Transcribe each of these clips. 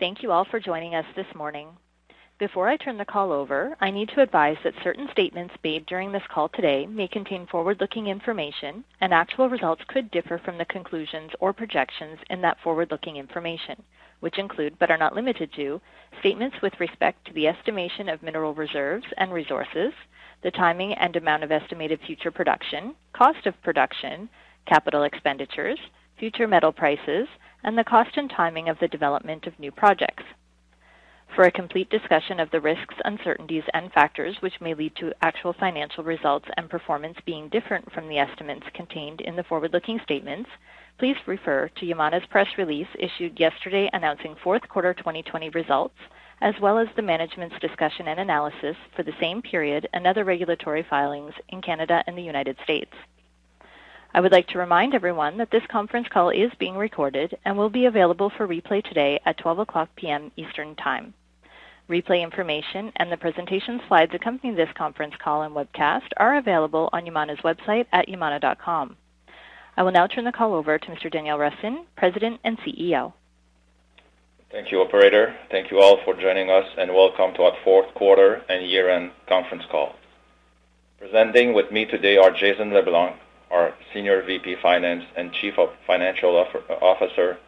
Thank you all for joining us this morning. Before I turn the call over, I need to advise that certain statements made during this call today may contain forward-looking information, and actual results could differ from the conclusions or projections in that forward-looking information, which include, but are not limited to, statements with respect to the estimation of mineral reserves and resources, the timing and amount of estimated future production, cost of production, capital expenditures, future metal prices, and the cost and timing of the development of new projects. For a complete discussion of the risks, uncertainties, and factors which may lead to actual financial results and performance being different from the estimates contained in the forward-looking statements, please refer to Yamana's press release issued yesterday announcing fourth quarter 2020 results, as well as the management's discussion and analysis for the same period and other regulatory filings in Canada and the United States. I would like to remind everyone that this conference call is being recorded and will be available for replay today at 12:00 p.m. Eastern Time. Replay information and the presentation slides accompanying this conference call and webcast are available on Yamana's website at yamana.com. I will now turn the call over to Mr. Daniel Racine, President and CEO. Thank you, Operator. Thank you all for joining us, and welcome to our fourth quarter and year-end conference call. Presenting with me today are Jason Leblanc, our Senior VP Finance and Chief Financial Officer,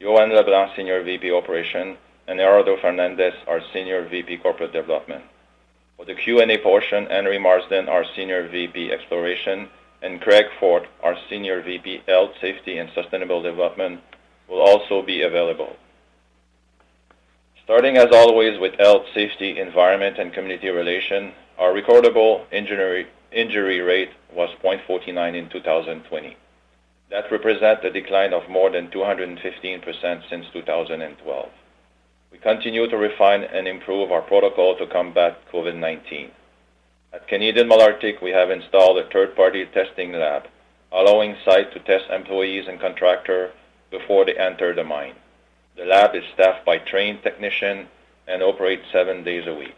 Yohann LeBlanc, Senior VP Operation, and Eduardo Fernandez, our Senior VP Corporate Development. For the Q&A portion, Henry Marsden, our Senior VP Exploration, and Craig Ford, our Senior VP Health, Safety, and Sustainable Development, will also be available. Starting as always with health, safety, environment, and community relation, our recordable injury rate was 0.49 in 2020. That represents a decline of more than 215% since 2012. We continue to refine and improve our protocol to combat COVID-19. At Canadian Malartic, we have installed a third-party testing lab, allowing site to test employees and contractors before they enter the mine. The lab is staffed by trained technicians and operates 7 days a week.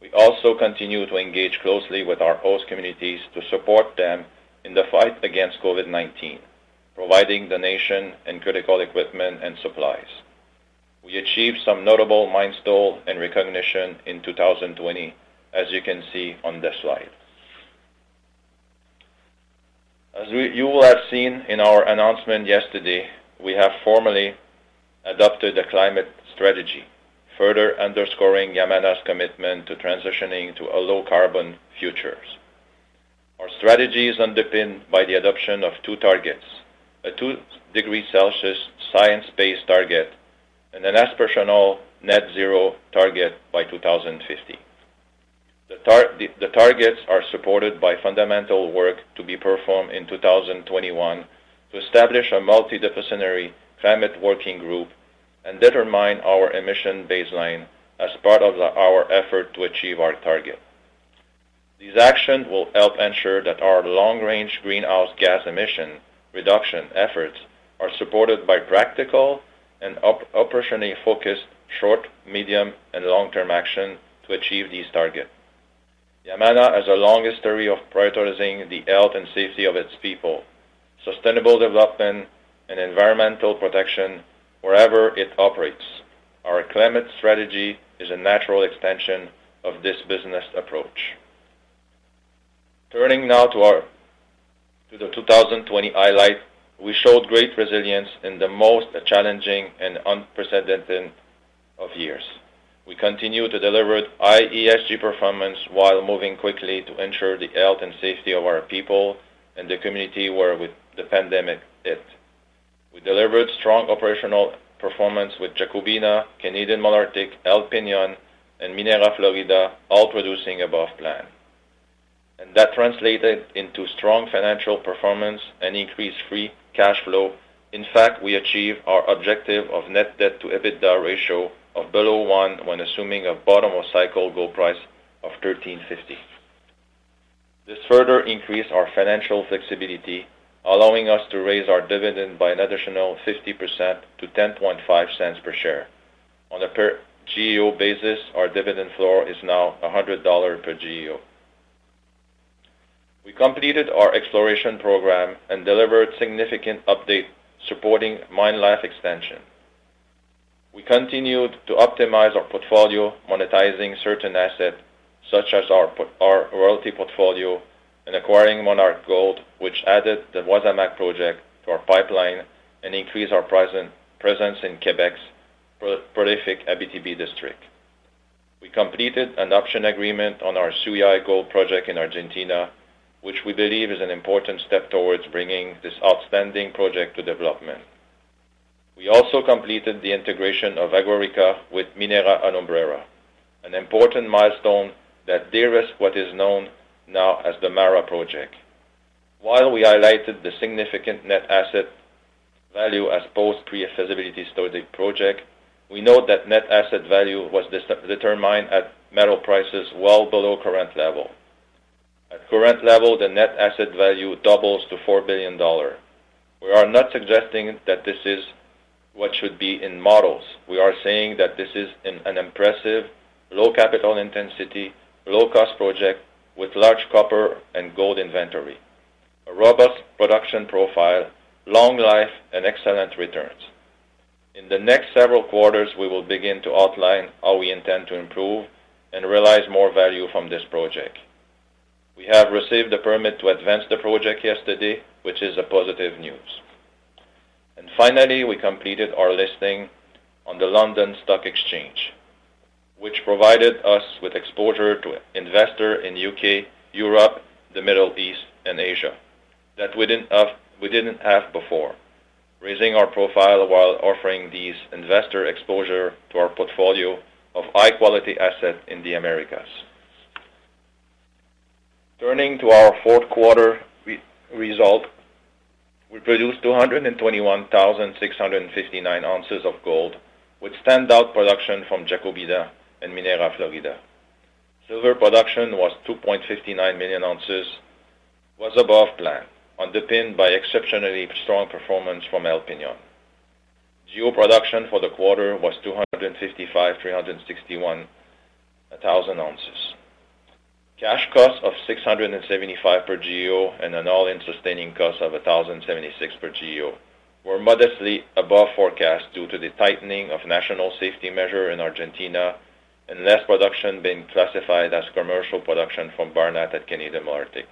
We also continue to engage closely with our host communities to support them in the fight against COVID-19, providing donations and critical equipment and supplies. We achieved some notable milestones and recognition in 2020, as you can see on this slide. As you will have seen in our announcement yesterday, we have formally adopted a climate strategy, further underscoring Yamana's commitment to transitioning to a low-carbon future. Our strategy is underpinned by the adoption of two targets, a 2 degrees Celsius science-based target and an aspirational net-zero target by 2050. The targets are supported by fundamental work to be performed in 2021 to establish a multidisciplinary climate working group and determine our emission baseline as part of our effort to achieve our target. These actions will help ensure that our long-range greenhouse gas emission reduction efforts are supported by practical and operationally focused short, medium, and long-term action to achieve these targets. Yamana has a long history of prioritizing the health and safety of its people, sustainable development, and environmental protection wherever it operates. Our climate strategy is a natural extension of this business approach. Turning now to the 2020 highlight, we showed great resilience in the most challenging and unprecedented of years. We continue to deliver high ESG performance while moving quickly to ensure the health and safety of our people and the community where the pandemic hit. We delivered strong operational performance with Jacobina, Canadian Malartic, El Peñón, and Minera Florida, all producing above plan. And that translated into strong financial performance and increased free cash flow In fact, we achieved our objective of net debt to EBITDA ratio of below 1 when assuming a bottom-of-cycle gold price of $1,350. This further increased our financial flexibility, allowing us to raise our dividend by an additional 50% to 10.5 cents per share. On a per GEO basis, our dividend floor is now $100 per GEO. We completed our exploration program and delivered significant updates supporting mine life extension. We continued to optimize our portfolio, monetizing certain assets, such as our royalty portfolio, and acquiring Monarch Gold, which added the Wasamac project to our pipeline and increased our presence in Quebec's prolific Abitibi district. We completed an option agreement on our Suyai gold project in Argentina, which we believe is an important step towards bringing this outstanding project to development. We also completed the integration of Agua Rica with Minera Alumbrera, an important milestone that de-risked what is known now as the MARA project. While we highlighted the significant net asset value as post-pre-feasibility study project, we note that net asset value was determined at metal prices well below current level. At current level, the net asset value doubles to $4 billion. We are not suggesting that this is what should be in models. We are saying that this is an impressive, low capital intensity, low-cost project with large copper and gold inventory, a robust production profile, long life, and excellent returns. In the next several quarters, we will begin to outline how we intend to improve and realize more value from this project. We have received the permit to advance the project yesterday, which is a positive news. And finally, we completed our listing on the London Stock Exchange, which provided us with exposure to investors in UK, Europe, the Middle East, and Asia that we didn't have before, raising our profile while offering these investor exposure to our portfolio of high-quality assets in the Americas. Turning to our fourth quarter result, we produced 221,659 ounces of gold, with standout production from Jacobina and Minera Florida. Silver production was 2.59 million ounces, was above plan, underpinned by exceptionally strong performance from El Peñón. GEO production for the quarter was 255,361,000 ounces. Cash cost of $675 per GEO and an all-in sustaining cost of $1,076 per GEO were modestly above forecast due to the tightening of national safety measures in Argentina and less production being classified as commercial production from Barnat at Canadian Malartic.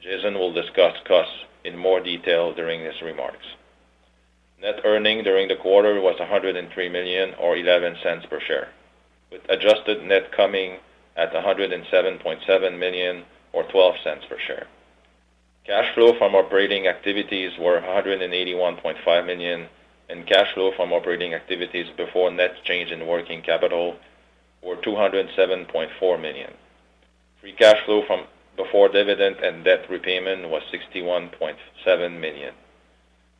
Jason will discuss costs in more detail during his remarks. Net earnings during the quarter was $103 million or 11 cents per share, with adjusted net coming at $107.7 million or 12 cents per share. Cash flow from operating activities were $181.5 million, and cash flow from operating activities before net change in working capital were $207.4 million. Free cash flow from before dividend and debt repayment was $61.7 million.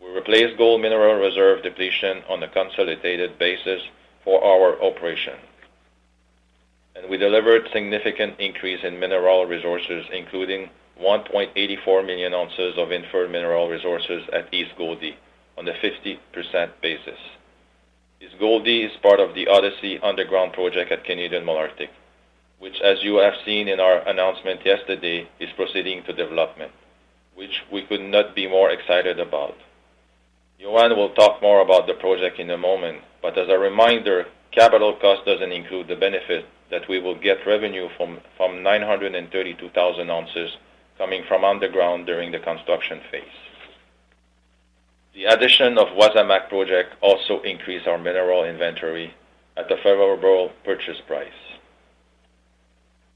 We replaced gold mineral reserve depletion on a consolidated basis for our operation, and we delivered significant increase in mineral resources, including 1.84 million ounces of inferred mineral resources at East Gouldie on a 50% basis. East Gouldie is part of the Odyssey underground project at Canadian Malartic, which, as you have seen in our announcement yesterday, is proceeding to development, which we could not be more excited about. Yohann will talk more about the project in a moment, but as a reminder, capital cost doesn't include the benefit that we will get revenue from 932,000 ounces coming from underground during the construction phase. The addition of Wasamac project also increased our mineral inventory at a favorable purchase price.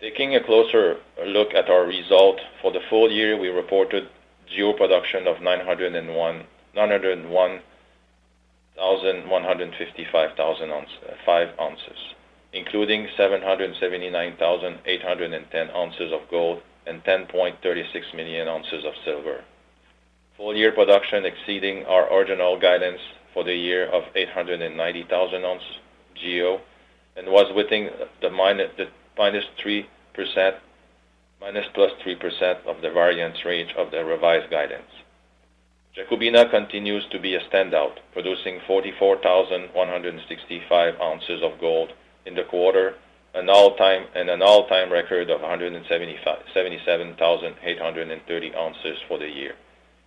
Taking a closer look at our result, for the full year we reported GEO production of 901,155 ounces, including 779,810 ounces of gold and 10.36 million ounces of silver. full-year production exceeding our original guidance for the year of 890,000 ounce GEO, and was within the minus plus 3% of the variance range of the revised guidance. Jacobina continues to be a standout, producing 44,165 ounces of gold in the quarter, an all-time record of 177,830 ounces for the year.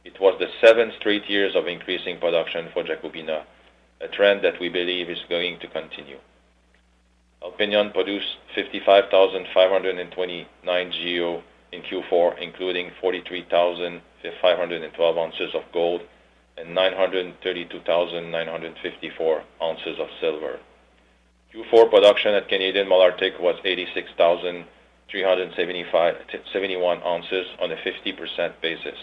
It was the 7th straight years of increasing production for Jacobina, a trend that we believe is going to continue. El Peñón produced 55,529 GEO in Q4, including 43,512 ounces of gold and 932,954 ounces of silver. Q4 production at Canadian Malartic was 86,371 ounces on a 50% basis.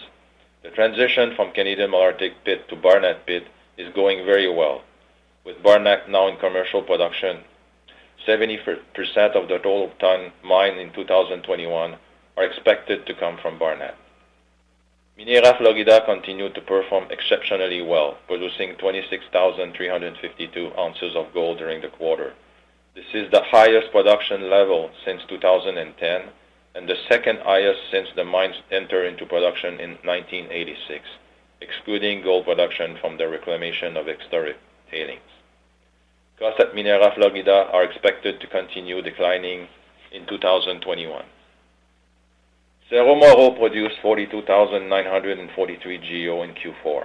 The transition from Canadian Malartic pit to Barnat pit is going very well, with Barnat now in commercial production. 70% of the total ton mined in 2021 are expected to come from Barnat. Minera Florida continued to perform exceptionally well, producing 26,352 ounces of gold during the quarter. This is the highest production level since 2010 and the second highest since the mines entered into production in 1986, excluding gold production from the reclamation of historic tailings. Costs at Minera Florida are expected to continue declining in 2021. Cerro Moro produced 42,943 GEO in Q4,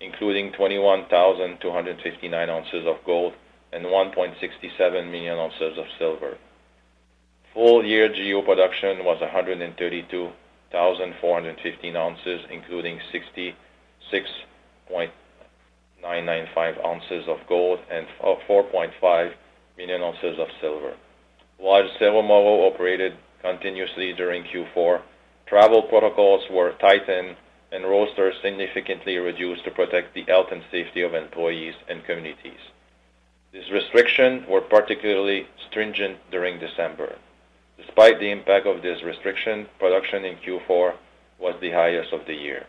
including 21,259 ounces of gold and 1.67 million ounces of silver. Full-year GEO production was 132,415 ounces, including 995 ounces of gold and 4.5 million ounces of silver. While Cerro Moro operated continuously during Q4, travel protocols were tightened and rosters significantly reduced to protect the health and safety of employees and communities. These restrictions were particularly stringent during December. Despite the impact of this restriction, production in Q4 was the highest of the year.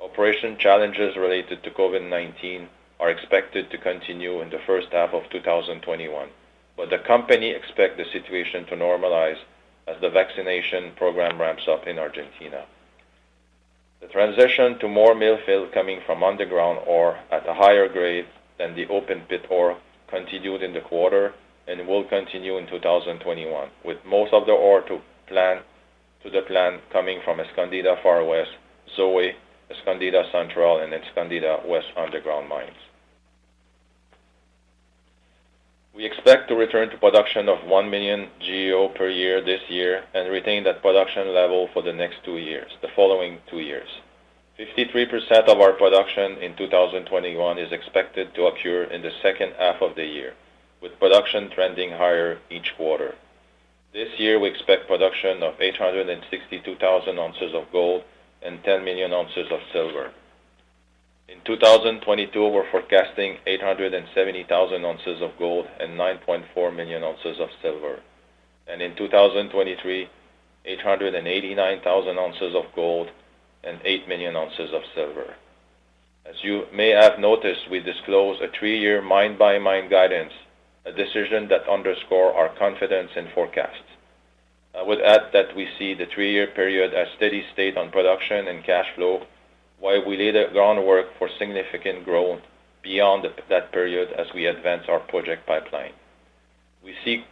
Operation challenges related to COVID-19 are expected to continue in the first half of 2021, but the company expects the situation to normalize as the vaccination program ramps up in Argentina. The transition to more mill fill coming from underground ore at a higher grade than the open pit ore continued in the quarter and will continue in 2021, with most of the ore to the plant coming from Escondida Far West, Zoe, Escondida Central and Escondida West underground mines. We expect to return to production of 1 million GEO per year this year and retain that production level for the next 2 years, the following 2 years. 53% of our production in 2021 is expected to occur in the second half of the year, with production trending higher each quarter. This year we expect production of 862,000 ounces of gold and 10 million ounces of silver. In 2022, we're forecasting 870,000 ounces of gold and 9.4 million ounces of silver. And in 2023, 889,000 ounces of gold and 8 million ounces of silver. As you may have noticed, we disclose a 3-year mine-by-mine guidance, a decision that underscores our confidence in forecasts. I would add that we see the 3-year period as steady state on production and cash flow, while we lay the groundwork for significant growth beyond that period as we advance our project pipeline. We see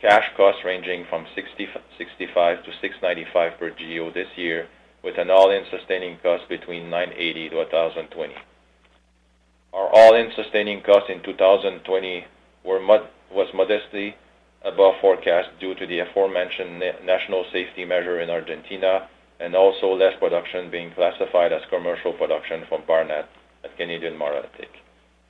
cash costs ranging from $65 to $695 per GEO this year, with an all-in sustaining cost between $980 to $1,020. Our all-in sustaining cost in 2020 was modestly above forecast due to the aforementioned national safety measure in Argentina and also less production being classified as commercial production from Barnat at Canadian Malartic.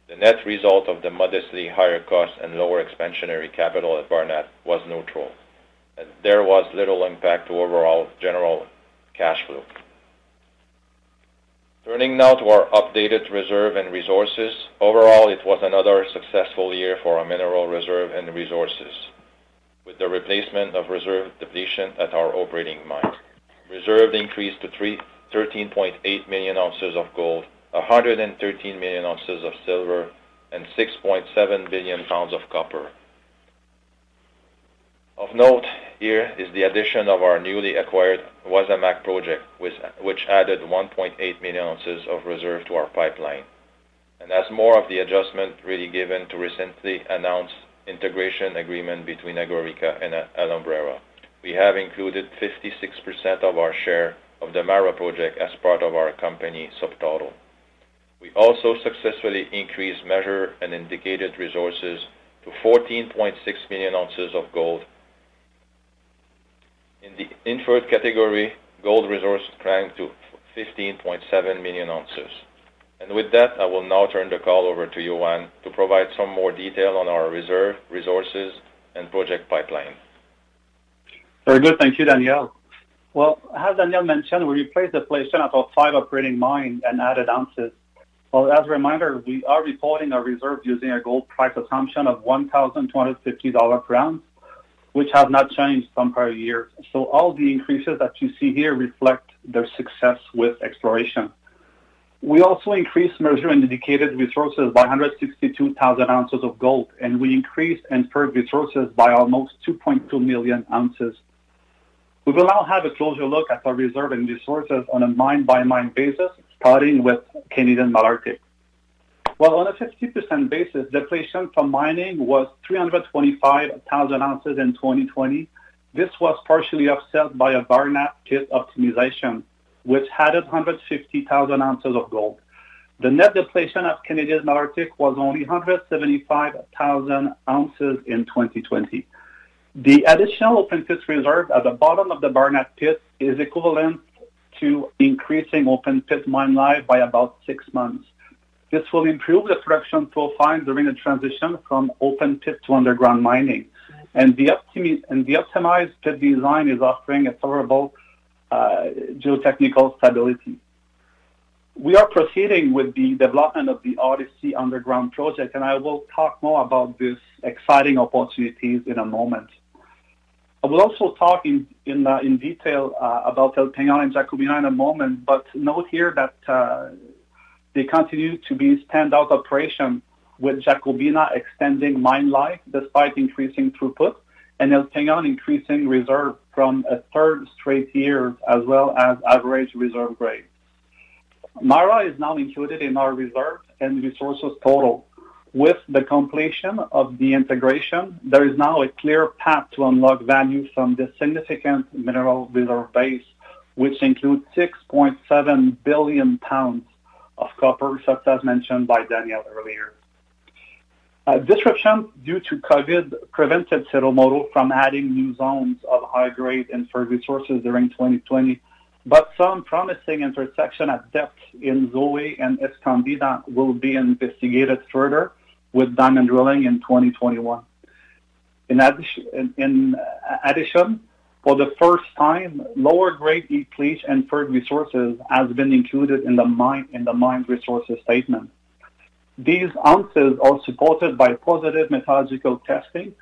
The net result of the modestly higher cost and lower expansionary capital at Barnat was neutral, and there was little impact to overall general cash flow. Turning now to our updated reserve and resources, overall it was another successful year for our mineral reserve and resources, with the replacement of reserve depletion at our operating mine. Reserve increased to 13.8 million ounces of gold, 113 million ounces of silver, and 6.7 billion pounds of copper. Of note here is the addition of our newly acquired Wasamac project, which added 1.8 million ounces of reserve to our pipeline. And that's more of the adjustment really given to recently announced integration agreement between Agua Rica and Alumbrera. We have included 56% of our share of the MARA project as part of our company subtotal. We also successfully increased measured and indicated resources to 14.6 million ounces of gold. In the inferred category, gold resource climbed to 15.7 million ounces. And with that, I will now turn the call over to Yohann to provide some more detail on our reserve, resources, and project pipeline. Very good. Thank you, Daniel. Well, as Daniel mentioned, we replaced depletion at our 5 operating mines and added ounces. Well, as a reminder, we are reporting our reserve using a gold price assumption of $1,250 per ounce, which has not changed from prior years. So all the increases that you see here reflect their success with exploration. We also increased measured and indicated resources by 162,000 ounces of gold, and we increased inferred resources by almost 2.2 million ounces. We will now have a closer look at our reserve and resources on a mine-by-mine basis, starting with Canadian Malartic. Well, on a 50% basis, depletion from mining was 325,000 ounces in 2020. This was partially offset by a Barnat pit optimization, which added 150,000 ounces of gold. The net depletion of Canadian Malartic was only 175,000 ounces in 2020. The additional open pit reserve at the bottom of the Barnat pit is equivalent to increasing open pit mine life by about 6 months. This will improve the production profile during the transition from open pit to underground mining. And the optimized pit design is offering a favorable geotechnical stability. We are proceeding with the development of the Odyssey underground project, and I will talk more about these exciting opportunities in a moment. I will also talk in detail about El Peñón and Jacobina in a moment, but note here that they continue to be standout operation, with Jacobina extending mine life despite increasing throughput, and El Peñón increasing reserve from a third straight year, as well as average reserve grade. MARA is now included in our reserve and resources total. With the completion of the integration, there is now a clear path to unlock value from the significant mineral reserve base, which includes 6.7 billion pounds of copper, such as mentioned by Daniel earlier. Disruption due to COVID prevented Cerro Moro from adding new zones of high-grade inferred resources during 2020, but some promising intersection at depth in Zoe and Escondida will be investigated further with diamond drilling in 2021. In addition, for the first time, lower-grade heap leach inferred resources has been included in the mine resources statement. These ounces are supported by positive metallurgical testing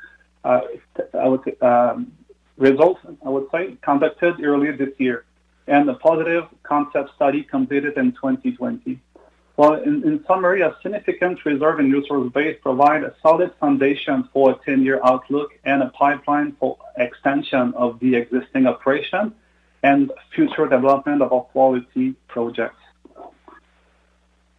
results conducted earlier this year, and a positive concept study completed in 2020. Well, in summary, a significant reserve and resource base provide a solid foundation for a 10-year outlook and a pipeline for extension of the existing operation and future development of our quality projects.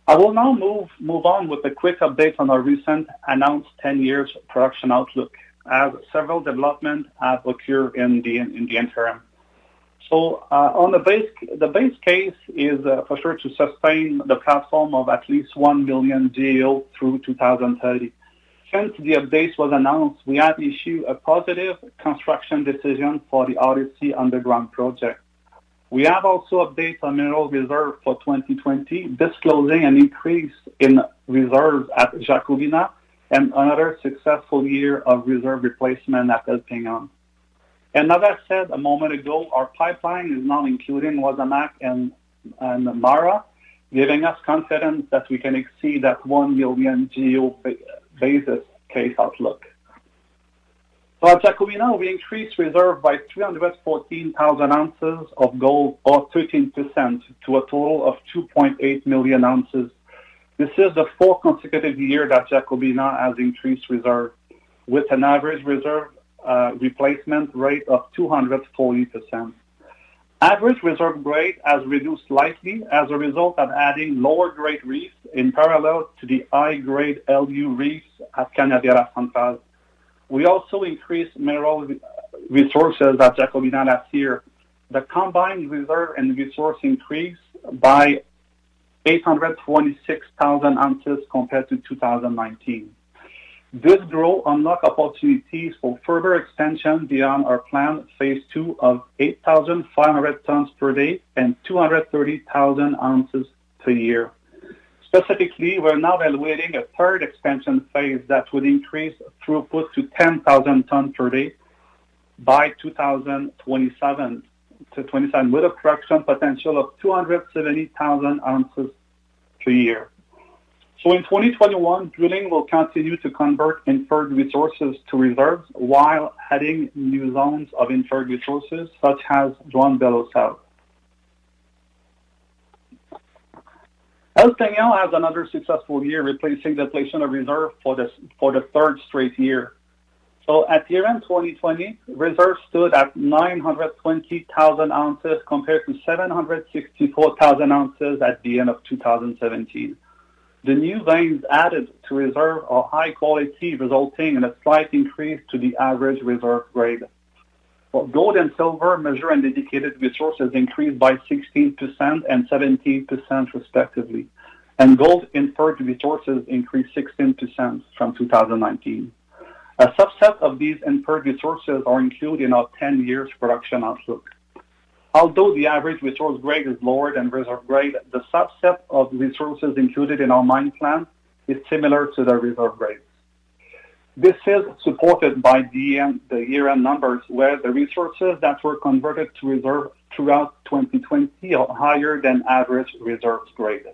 I will now move on with a quick update on our recent announced 10-year production outlook, as several developments have occurred in the interim. So on the base case is for sure to sustain the platform of at least 1 million GEO through 2030. Since the update was announced, we had issued a positive construction decision for the Odyssey underground project. We have also updated our mineral reserve for 2020, disclosing an increase in reserves at Jacobina and another successful year of reserve replacement at El Peñón. And as I said a moment ago, our pipeline is now including Wasamac and MARA, giving us confidence that we can exceed that 1 million GEO basis case outlook. For Jacobina, we increased reserve by 314,000 ounces of gold, or 13%, to a total of 2.8 million ounces. This is the fourth consecutive year that Jacobina has increased reserve, with an average reserve replacement rate of 240%. Average reserve grade has reduced slightly as a result of adding lower-grade reefs in parallel to the high-grade LU reefs at Canavieiras Santaz. We also increased mineral resources at Jacobina last year. The combined reserve and resource increased by 826,000 ounces compared to 2019. This growth unlocks opportunities for further expansion beyond our planned phase 2 of 8,500 tons per day and 230,000 ounces per year. Specifically, we're now evaluating a third expansion phase that would increase throughput to 10,000 tons per day by 2027, with a production potential of 270,000 ounces per year. So in 2021, drilling will continue to convert inferred resources to reserves while adding new zones of inferred resources, such as Juan Belo South. El Peñón has another successful year, replacing depletion of reserve for the third straight year. So at year-end 2020, reserves stood at 920,000 ounces compared to 764,000 ounces at the end of 2017. The new veins added to reserve are high quality, resulting in a slight increase to the average reserve grade. Well, gold and silver measured and dedicated resources increased by 16% and 17% respectively, and gold inferred resources increased 16% from 2019. A subset of these inferred resources are included in our 10 years production outlook. Although the average resource grade is lower than reserve grade, the subset of resources included in our mine plan is similar to the reserve grade. This is supported by the year-end numbers, where the resources that were converted to reserve throughout 2020 are higher than average reserves grade.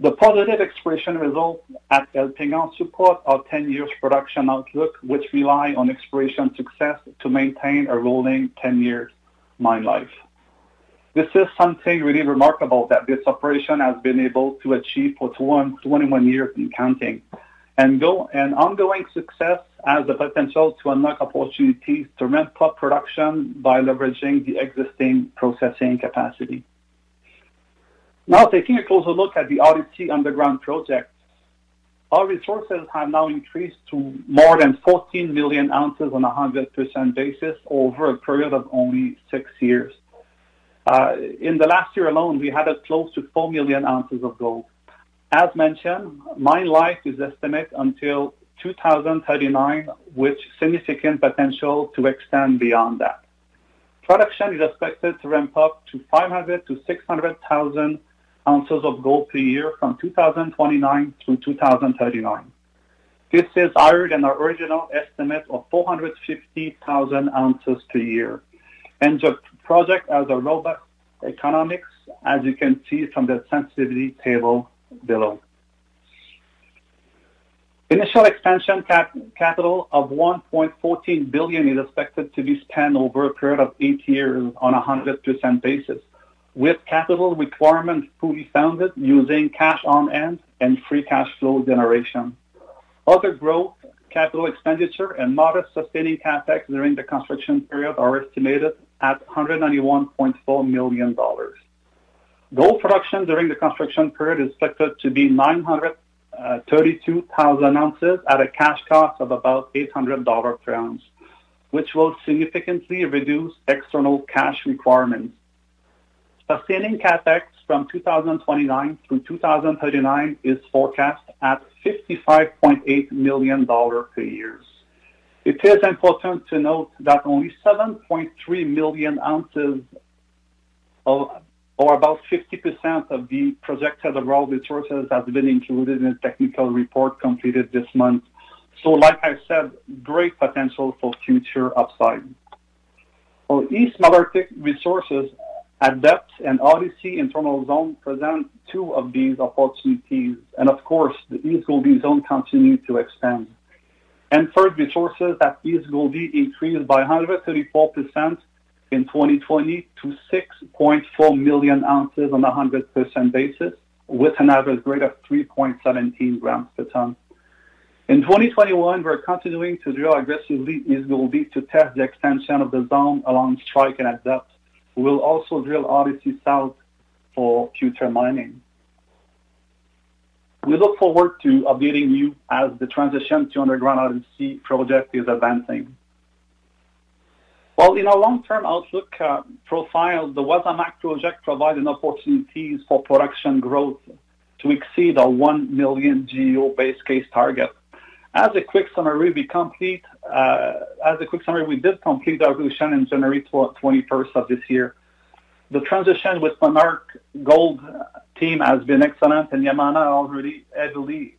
The positive exploration results at El Peñón support our 10 years production outlook, which rely on exploration success to maintain a rolling 10 years mine life. This is something really remarkable that this operation has been able to achieve for 21 years and counting. And ongoing success has the potential to unlock opportunities to ramp up production by leveraging the existing processing capacity. Now, taking a closer look at the Odyssey underground project, our resources have now increased to more than 14 million ounces on a 100% basis over a period of only 6 years. In the last year alone, we had close to 4 million ounces of gold. As mentioned, mine life is estimated until 2039, with significant potential to extend beyond that. Production is expected to ramp up to 500 to 600,000 ounces of gold per year from 2029 through 2039. This is higher than our original estimate of 450,000 ounces per year. And the project has a robust economics, as you can see from the sensitivity table below. Initial expansion capital of $1.14 billion is expected to be spent over a period of 8 years on a 100% basis, with capital requirements fully funded using cash on hand and free cash flow generation. Other growth, capital expenditure, and modest sustaining capex during the construction period are estimated at $191.4 million. Gold production during the construction period is expected to be 932,000 ounces at a cash cost of about $800 per ounce, which will significantly reduce external cash requirements. Sustaining capex from 2029 through 2039 is forecast at $55.8 million per year. It is important to note that only 7.3 million ounces or about 50% of the projected raw resources has been included in the technical report completed this month. So like I said, great potential for future upside. Well, East Malartic resources at depth and Odyssey internal zone present two of these opportunities. And of course, the East Gouldie zone continues to expand. Inferred resources at East Gouldie increased by 134% in 2020 to 6.4 million ounces on a 100% basis, with an average grade of 3.17 grams per ton. In 2021, we're continuing to drill aggressively East Gouldie to test the extension of the zone along strike and at depth. We'll also drill Odyssey South for future mining. We look forward to updating you as the transition to underground Odyssey project is advancing. Well, in our long-term outlook profile, the Wasamac project provides an opportunities for production growth to exceed our 1 million GEO base case target. As a quick summary, we did complete our acquisition in January 21st of this year. The transition with Monarch Gold team has been excellent, and Yamana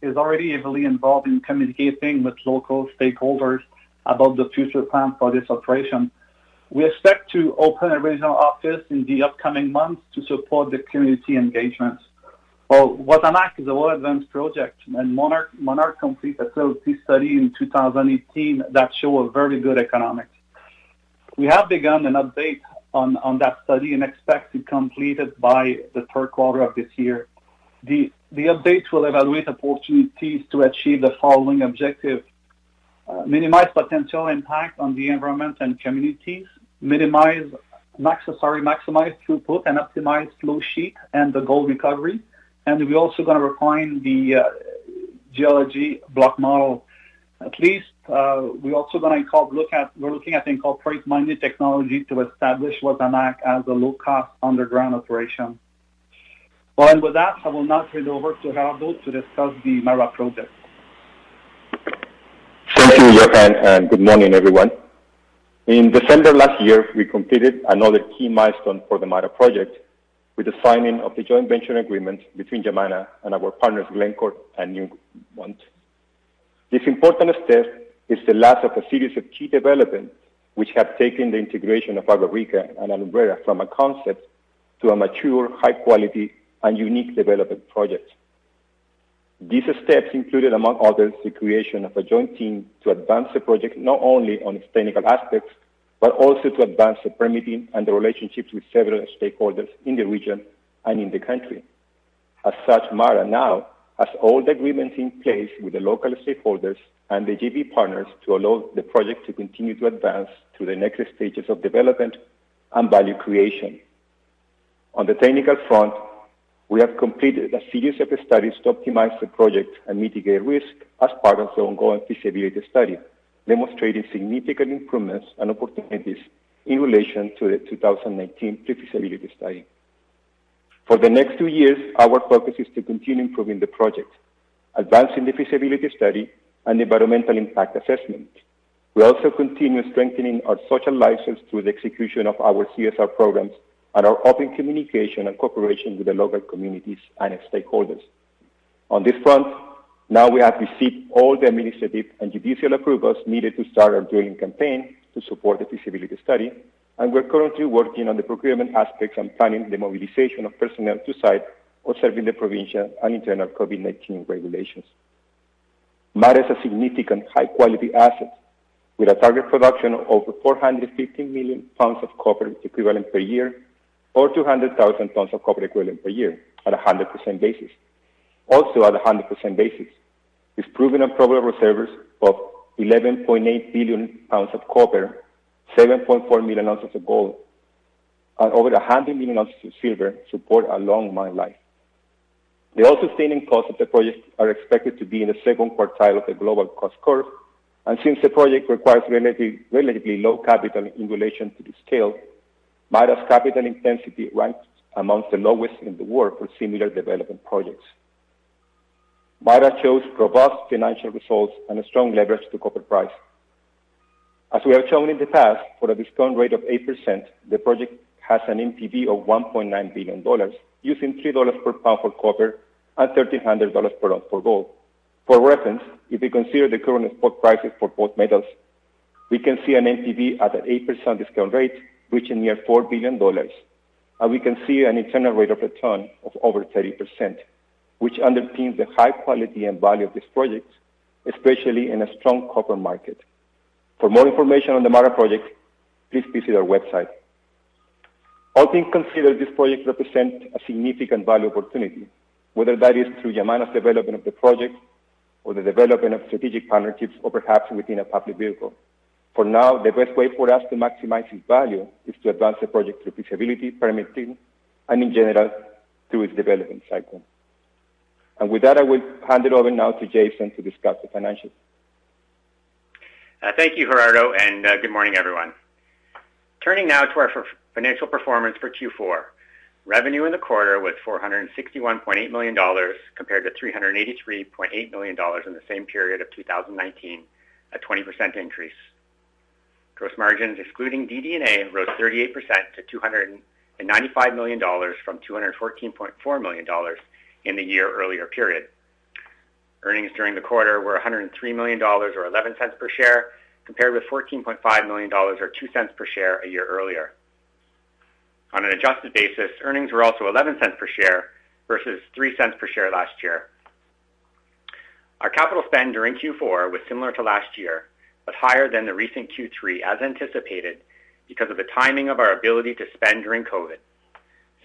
is already heavily involved in communicating with local stakeholders about the future plan for this operation. We expect to open a regional office in the upcoming months to support the community engagement. Well, Wasamac is a well-advanced project, and Monarch completed a feasibility study in 2018 that showed a very good economics. We have begun an update on that study and expect to complete it by the third quarter of this year. The update will evaluate opportunities to achieve the following objectives: minimize potential impact on the environment and communities, maximize throughput and optimize flow sheet and the gold recovery. And we're also going to refine the geology block model. At least we're looking at incorporate mining technology to establish Wasamac as a low-cost underground operation. Well, and with that, I will now turn it over to Gerardo to discuss the MARA project. Thank you, Yohann, and good morning, everyone. In December last year, we completed another key milestone for the MARA project with the signing of the joint venture agreement between Yamana and our partners Glencore and Newmont. This important step is the last of a series of key developments which have taken the integration of Agua Rica and Alumbrera from a concept to a mature, high-quality, and unique development project. These steps included, among others, the creation of a joint team to advance the project not only on its technical aspects, but also to advance the permitting and the relationships with several stakeholders in the region and in the country. As such, MARA now has all the agreements in place with the local stakeholders and the JV partners to allow the project to continue to advance through the next stages of development and value creation. On the technical front, we have completed a series of studies to optimize the project and mitigate risk as part of the ongoing feasibility study, demonstrating significant improvements and opportunities in relation to the 2019 pre-feasibility study. For the next 2 years, our focus is to continue improving the project, advancing the feasibility study and the environmental impact assessment. We also continue strengthening our social license through the execution of our CSR programs and our open communication and cooperation with the local communities and stakeholders. On this front, now we have received all the administrative and judicial approvals needed to start our drilling campaign to support the feasibility study, and we're currently working on the procurement aspects and planning the mobilization of personnel to site observing the provincial and internal COVID-19 regulations. MARA is a significant high-quality asset with a target production of over 415 million pounds of copper equivalent per year or 200,000 tons of copper equivalent per year at a 100% basis. With proven and probable reserves of 11.8 billion pounds of copper, 7.4 million ounces of gold, and over 100 million ounces of silver support a long mine life. The all-sustaining costs of the project are expected to be in the second quartile of the global cost curve, and since the project requires relatively low capital in relation to the scale, MARA's capital intensity ranks amongst the lowest in the world for similar development projects. MARA shows robust financial results and a strong leverage to copper price. As we have shown in the past, for a discount rate of 8%, the project has an NPV of $1.9 billion, using $3 per pound for copper and $1,300 per ounce for gold. For reference, if we consider the current spot prices for both metals, we can see an NPV at an 8% discount rate, reaching near $4 billion, and we can see an internal rate of return of over 30%, which underpins the high quality and value of this project especially in a strong copper market. For more information on the MARA project, please visit our website. All things considered, this project represents a significant value opportunity, whether that is through Yamana's development of the project or the development of strategic partnerships or perhaps within a public vehicle. For now, the best way for us to maximize its value is to advance the project through feasibility, permitting, and in general, through its development cycle. And with that, I will hand it over now to Jason to discuss the financials. Thank you, Gerardo, and good morning, everyone. Turning now to our financial performance for Q4. Revenue in the quarter was $461.8 million compared to $383.8 million in the same period of 2019, a 20% increase. Gross margins excluding DD&A rose 38% to $295 million from $214.4 million in the year earlier period. Earnings during the quarter were $103 million or 11 cents per share compared with $14.5 million or 2 cents per share a year earlier. On an adjusted basis, earnings were also 11 cents per share versus 3 cents per share last year. Our capital spend during Q4 was similar to last year, but higher than the recent Q3 as anticipated because of the timing of our ability to spend during COVID.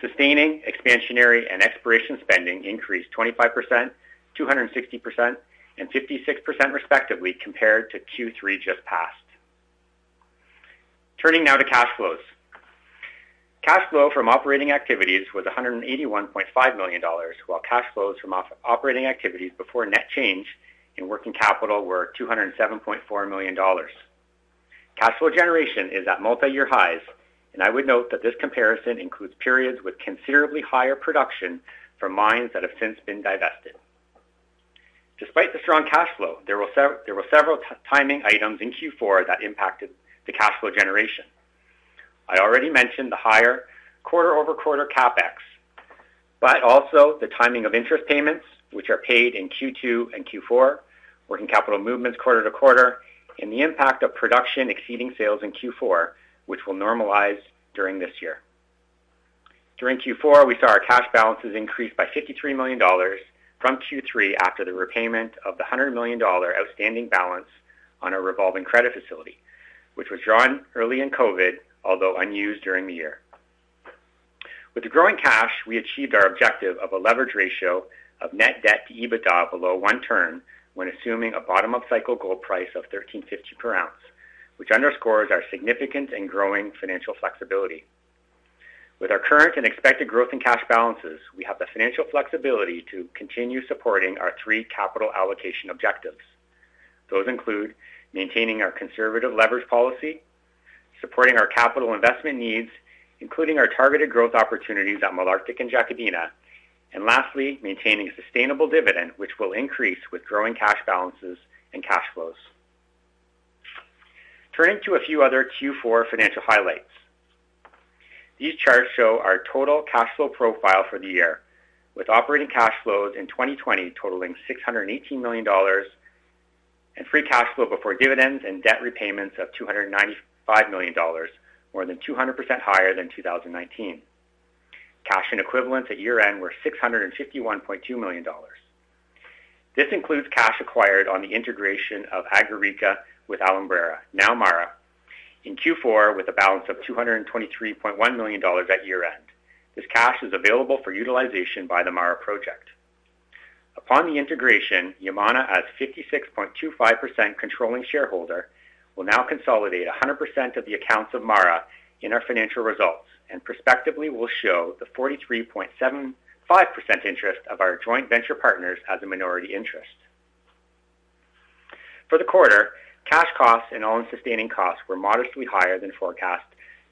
Sustaining, expansionary, and exploration spending increased 25%, 260%, and 56% respectively compared to Q3 just passed. Turning now to cash flows. Cash flow from operating activities was $181.5 million, while cash flows from operating activities before net change in working capital were $207.4 million. Cash flow generation is at multi-year highs, and I would note that this comparison includes periods with considerably higher production from mines that have since been divested. Despite the strong cash flow, there were several timing items in Q4 that impacted the cash flow generation. I already mentioned the higher quarter-over-quarter CapEx, but also the timing of interest payments, which are paid in Q2 and Q4, working capital movements quarter-to-quarter, and the impact of production exceeding sales in Q4, which will normalize during this year. During Q4, we saw our cash balances increase by $53 million from Q3 after the repayment of the $100 million outstanding balance on our revolving credit facility, which was drawn early in COVID, although unused during the year. With the growing cash, we achieved our objective of a leverage ratio of net debt to EBITDA below one turn when assuming a bottom-up-cycle gold price of $1,350 per ounce, which underscores our significant and growing financial flexibility. With our current and expected growth in cash balances, we have the financial flexibility to continue supporting our three capital allocation objectives. Those include maintaining our conservative leverage policy, supporting our capital investment needs, including our targeted growth opportunities at Malartic and Jacobina, and lastly, maintaining a sustainable dividend, which will increase with growing cash balances and cash flows. Turning to a few other Q4 financial highlights. These charts show our total cash flow profile for the year, with operating cash flows in 2020 totaling $618 million and free cash flow before dividends and debt repayments of $295 million, more than 200% higher than 2019. Cash and equivalents at year-end were $651.2 million. This includes cash acquired on the integration of Agua Rica with Alumbrera, now MARA, in Q4 with a balance of $223.1 million at year-end. This cash is available for utilization by the MARA project. Upon the integration, Yamana, as 56.25% controlling shareholder, will now consolidate 100% of the accounts of MARA in our financial results, and prospectively will show the 43.75% interest of our joint venture partners as a minority interest. For the quarter, cash costs and all-in sustaining costs were modestly higher than forecast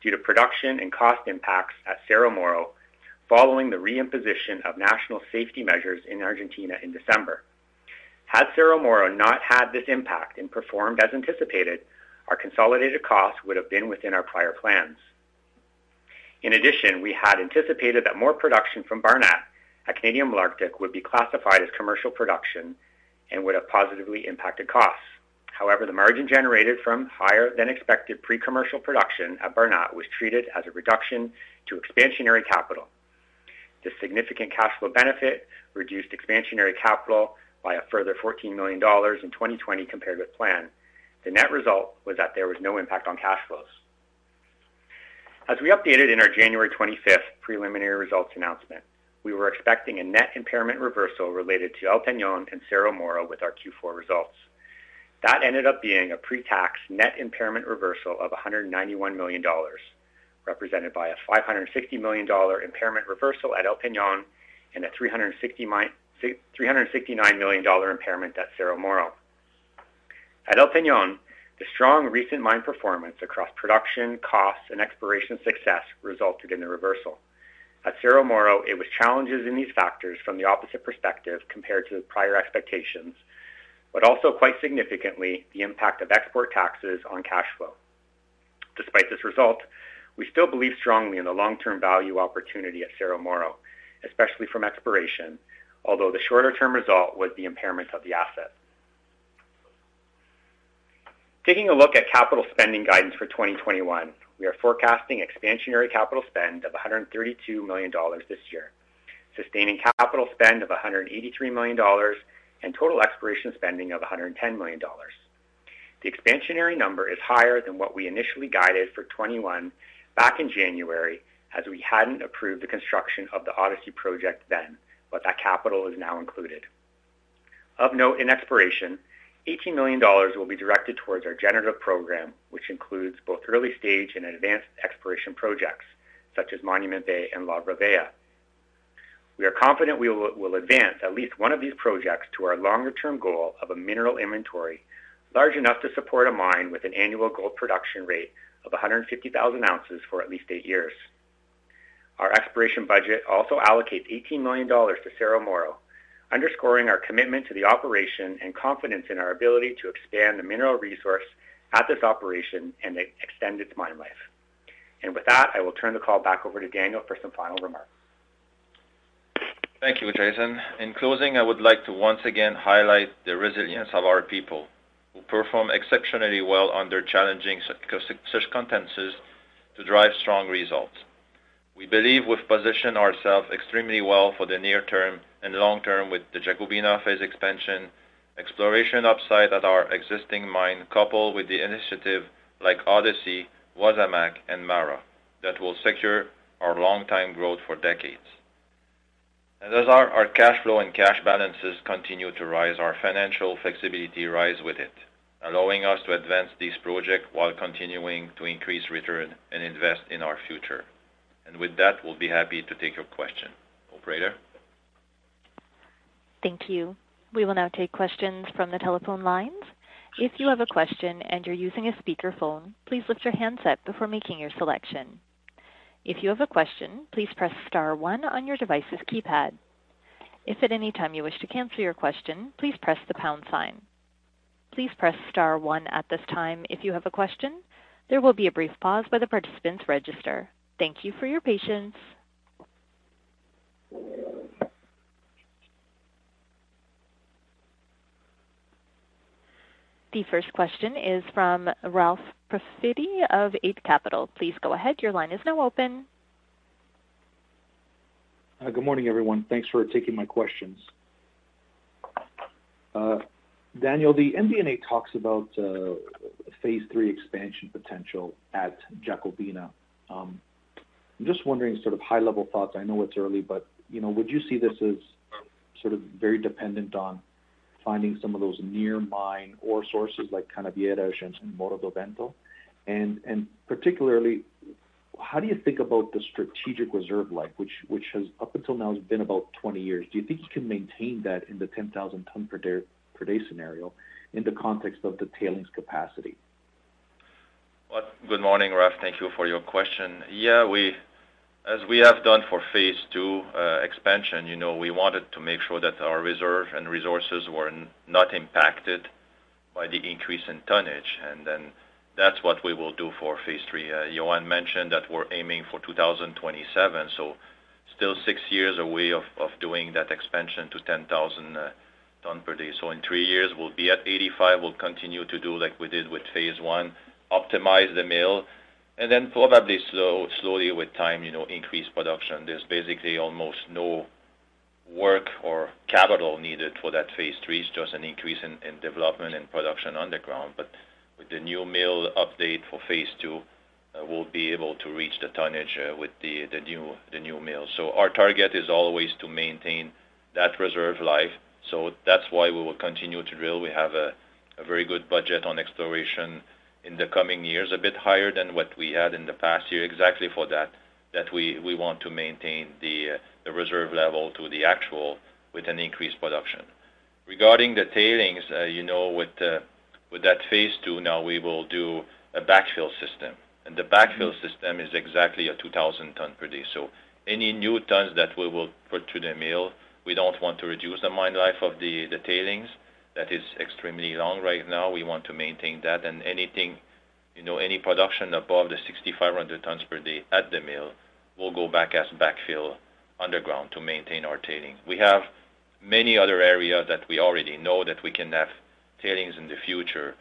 due to production and cost impacts at Cerro Moro following the reimposition of national safety measures in Argentina in December. Had Cerro Moro not had this impact and performed as anticipated, our consolidated costs would have been within our prior plans. In addition, we had anticipated that more production from Barnat at Canadian Malartic would be classified as commercial production and would have positively impacted costs. However, the margin generated from higher-than-expected pre-commercial production at Barnat was treated as a reduction to expansionary capital. This significant cash flow benefit reduced expansionary capital by a further $14 million in 2020 compared with plan. The net result was that there was no impact on cash flows. As we updated in our January 25th preliminary results announcement, we were expecting a net impairment reversal related to El Peñón and Cerro Moro with our Q4 results. That ended up being a pre-tax net impairment reversal of $191 million, represented by a $560 million impairment reversal at El Peñón and a $369 million impairment at Cerro Moro. At El Peñón, the strong recent mine performance across production, costs, and exploration success resulted in the reversal. At Cerro Moro, it was challenges in these factors from the opposite perspective compared to the prior expectations, but also quite significantly the impact of export taxes on cash flow. Despite this result, we still believe strongly in the long-term value opportunity at Cerro Moro, especially from exploration, although the shorter-term result was the impairment of the asset. Taking a look at capital spending guidance for 2021, we are forecasting expansionary capital spend of $132 million this year, sustaining capital spend of $183 million, and total exploration spending of $110 million. The expansionary number is higher than what we initially guided for 21 back in January, as we hadn't approved the construction of the Odyssey project then, but that capital is now included. Of note, in exploration, $18 million will be directed towards our generative program, which includes both early stage and advanced exploration projects, such as Monument Bay and La Ravea. We are confident we will advance at least one of these projects to our longer-term goal of a mineral inventory large enough to support a mine with an annual gold production rate of 150,000 ounces for at least 8 years. Our exploration budget also allocates $18 million to Cerro Moro, underscoring our commitment to the operation and confidence in our ability to expand the mineral resource at this operation and extend its mine life. And with that, I will turn the call back over to Daniel for some final remarks. Thank you, Jason. In closing, I would like to once again highlight the resilience of our people, who perform exceptionally well under challenging circumstances to drive strong results. We believe we've positioned ourselves extremely well for the near term and long term with the Jacobina phase expansion, exploration upside at our existing mine, coupled with the initiative like Odyssey, Wasamac, and MARA that will secure our long-time growth for decades. And as our cash flow and cash balances continue to rise, our financial flexibility rise with it, allowing us to advance these projects while continuing to increase return and invest in our future. And with that, we'll be happy to take your question. Operator? Thank you. We will now take questions from the telephone lines. If you have a question and you're using a speakerphone, please lift your handset before making your selection. If you have a question, please press star 1 on your device's keypad. If at any time you wish to cancel your question, please press the #sign. Please press star 1 at this time if you have a question. There will be a brief pause by the participants register. Thank you for your patience. The first question is from Ralph Profiti of 8 Capital. Please go ahead. Your line is now open. Good morning, everyone. Thanks for taking my questions. Daniel, the MD&A talks about Phase 3 expansion potential at Jacobina. I'm just wondering sort of high-level thoughts. I know it's early, but, would you see this as sort of very dependent on finding some of those near mine ore sources like Canavieiras and Morro do Vento? And particularly, how do you think about the strategic reserve life, which has up until now has been about 20 years? Do you think you can maintain that in the 10,000 ton per day scenario in the context of the tailings capacity? Well, good morning, Raf. Thank you for your question. Yeah, as we have done for Phase 2 expansion, we wanted to make sure that our reserve and resources were not impacted by the increase in tonnage, and then that's what we will do for Phase 3. Yohann mentioned that we're aiming for 2027, so still 6 years away of doing that expansion to 10,000 ton per day. So in 3 years, we'll be at 85. We'll continue to do like we did with Phase 1, optimize the mill, and then probably slowly with time, increase production. There's basically almost no work or capital needed for that phase three is just an increase in development and production underground. But with the new mill update for phase two, we'll be able to reach the tonnage with the new mill. So our target is always to maintain that reserve life. So that's why we will continue to drill. We have a very good budget on exploration in the coming years, a bit higher than what we had in the past year, exactly for that we want to maintain the reserve level to the actual with an increased production. Regarding the tailings, with that phase two, now we will do a backfill system. And the backfill system is exactly a 2,000 ton per day. So any new tons that we will put to the mill, we don't want to reduce the mine life of the tailings. That is extremely long right now. We want to maintain that. And anything, any production above the 6,500 tons per day at the mill will go back as backfill underground to maintain our tailings. We have many other areas that we already know that we can have tailings in the future,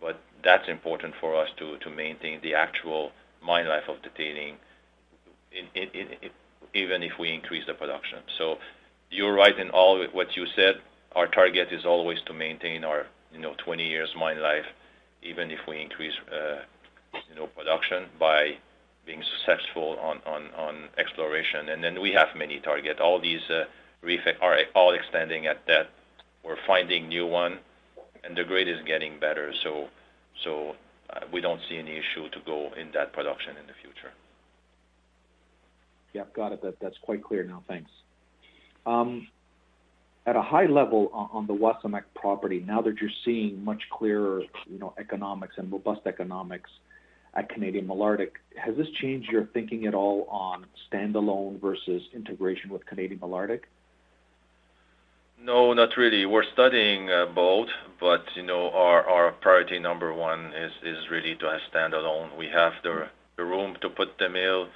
but that's important for us to maintain the actual mine life of the tailing, even if we increase the production. So you're right in all what you said. Our target is always to maintain our 20 years mine life, even if we increase production by being successful on exploration. And then we have many targets. All these reefs are all extending at that. We're finding new one, and the grade is getting better. So we don't see any issue to go in that production in the future. Yeah, got it. That's quite clear now. Thanks. At a high level on the Wasamac property, now that you're seeing much clearer, economics and robust economics at Canadian Malartic, has this changed your thinking at all on standalone versus integration with Canadian Malartic? No, not really. We're studying both, but our priority number one is really to have standalone. We have the room to put the mill,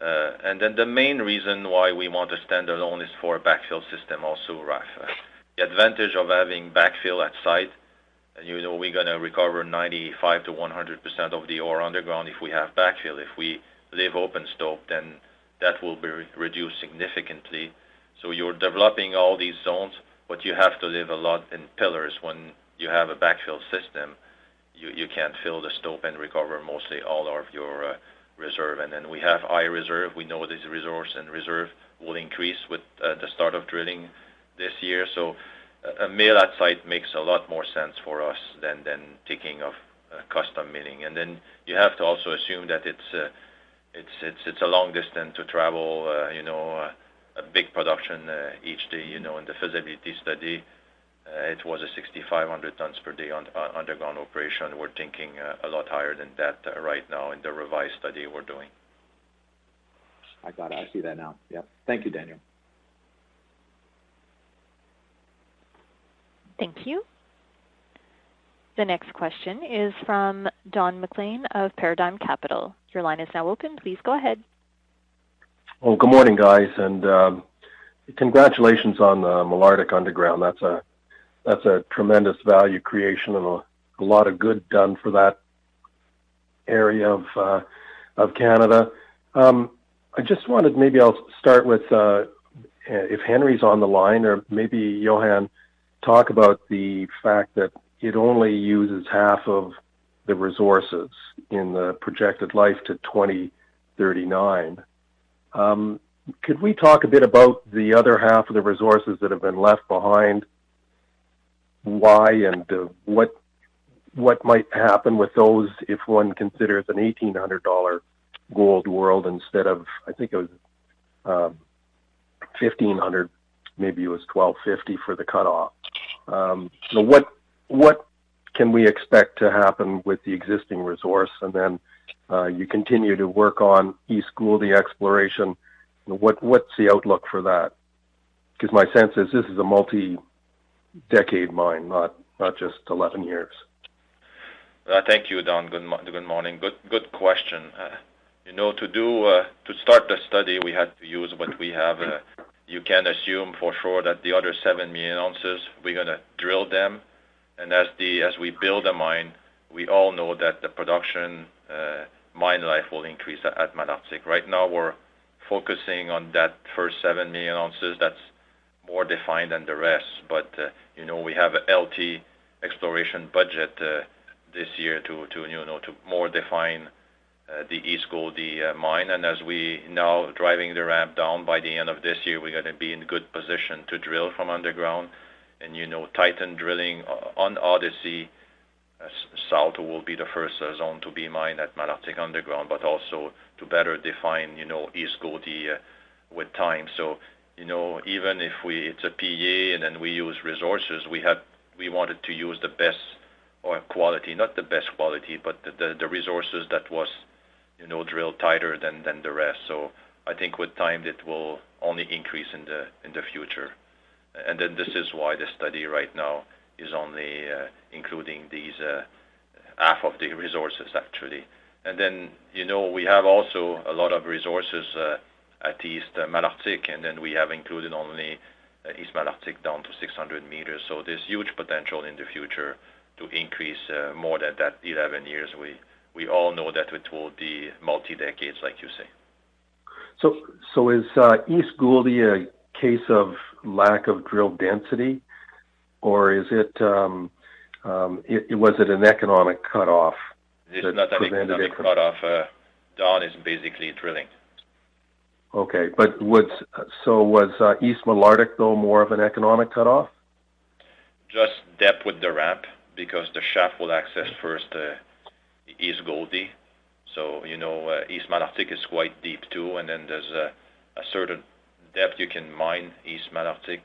and then the main reason why we want to standalone is for a backfill system also, Raf. The advantage of having backfill at site, we're going to recover 95 to 100% of the ore underground if we have backfill. If we leave open stope, then that will be reduced significantly. So you're developing all these zones, but you have to live a lot in pillars. When you have a backfill system, you can't fill the stope and recover mostly all of your reserve. And then we have high reserve. We know this resource and reserve will increase with the start of drilling this year. So a mill at site makes a lot more sense for us than thinking of custom milling. And then you have to also assume that it's a long distance to travel. A big production each day, in the feasibility study, it was a 6,500 tons per day on underground operation. We're thinking a lot higher than that right now in the revised study we're doing. I got it. I see that now. Yeah. Thank you, Daniel. Thank you. The next question is from Don McLean of Paradigm Capital. Your line is now open. Please go ahead. Well, good morning, guys, and congratulations on the Malartic Underground. That's a tremendous value creation and a lot of good done for that area of Canada. I just wanted, maybe I'll start with if Henry's on the line, or maybe Yohann, talk about the fact that it only uses half of the resources in the projected life to 2039. Could we talk a bit about the other half of the resources that have been left behind? Why and what might happen with those if one considers an $1,800 gold world instead of, I think it was $1,500, maybe it was $1,250 for the cutoff. So what can we expect to happen with the existing resource? And then you continue to work on East Gouldie exploration. What's the outlook for that? Because my sense is this is a multi-decade mine, not just 11 years. Thank you, Don. Good morning. Good question. To start the study, we had to use what we have. You can assume for sure that the other 7 million ounces, we're going to drill them, and as we build a mine, we all know that the production mine life will increase at Malartic. Right now, we're focusing on that first 7 million ounces. That's more defined than the rest. But, you know, we have a LT exploration budget this year to more define the East Gouldie mine. And as we now driving the ramp down, by the end of this year, we're going to be in good position to drill from underground. And, you know, Titan drilling on Odyssey South will be the first zone to be mined at Malartic underground, but also to better define, you know, East Gouldie with time. So, you know, even if it's a PEA and then we use resources, we wanted to use the best or quality, not the best quality, but the resources that was, you know, drilled tighter than the rest. So I think with time it will only increase in the future. And then this is why the study right now is only including these half of the resources, actually. And then, you know, we have also a lot of resources at East Malartic, and then we have included only East Malartic down to 600 meters. So there's huge potential in the future to increase more than that 11 years. We all know that it will be multi-decades, like you say. So is East Gouldie a case of lack of drill density, or is it was it an economic cutoff? It's not an economic cutoff. Don is basically drilling. Okay, but was East Malartic though more of an economic cutoff? Just depth with the ramp, because the shaft will access first East Gouldie. So, you know, East Malartic is quite deep too, and then there's a certain depth you can mine East Malartic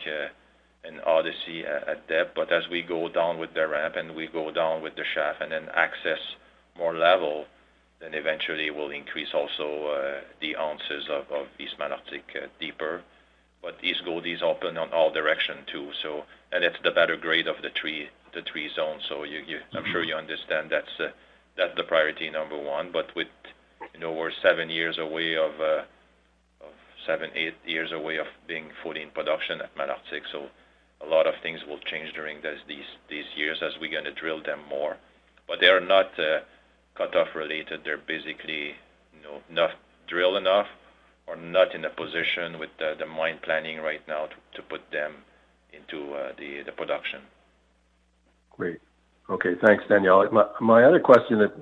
and Odyssey at depth, but as we go down with the ramp and we go down with the shaft and then access more level, then eventually we'll increase also the ounces of East Malartic deeper. But East Gouldie is open on all direction too, so, and it's the better grade of the three zones. So I'm sure you understand that's the priority number one. But with, you know, we're 8 years away of being fully in production at Malartic, so a lot of things will change during these years as we're going to drill them more. But they are not cutoff related. They're basically, you know, not drill enough or not in a position with the mine planning right now to put them into the production. Great. Okay, thanks, Danielle. My other question that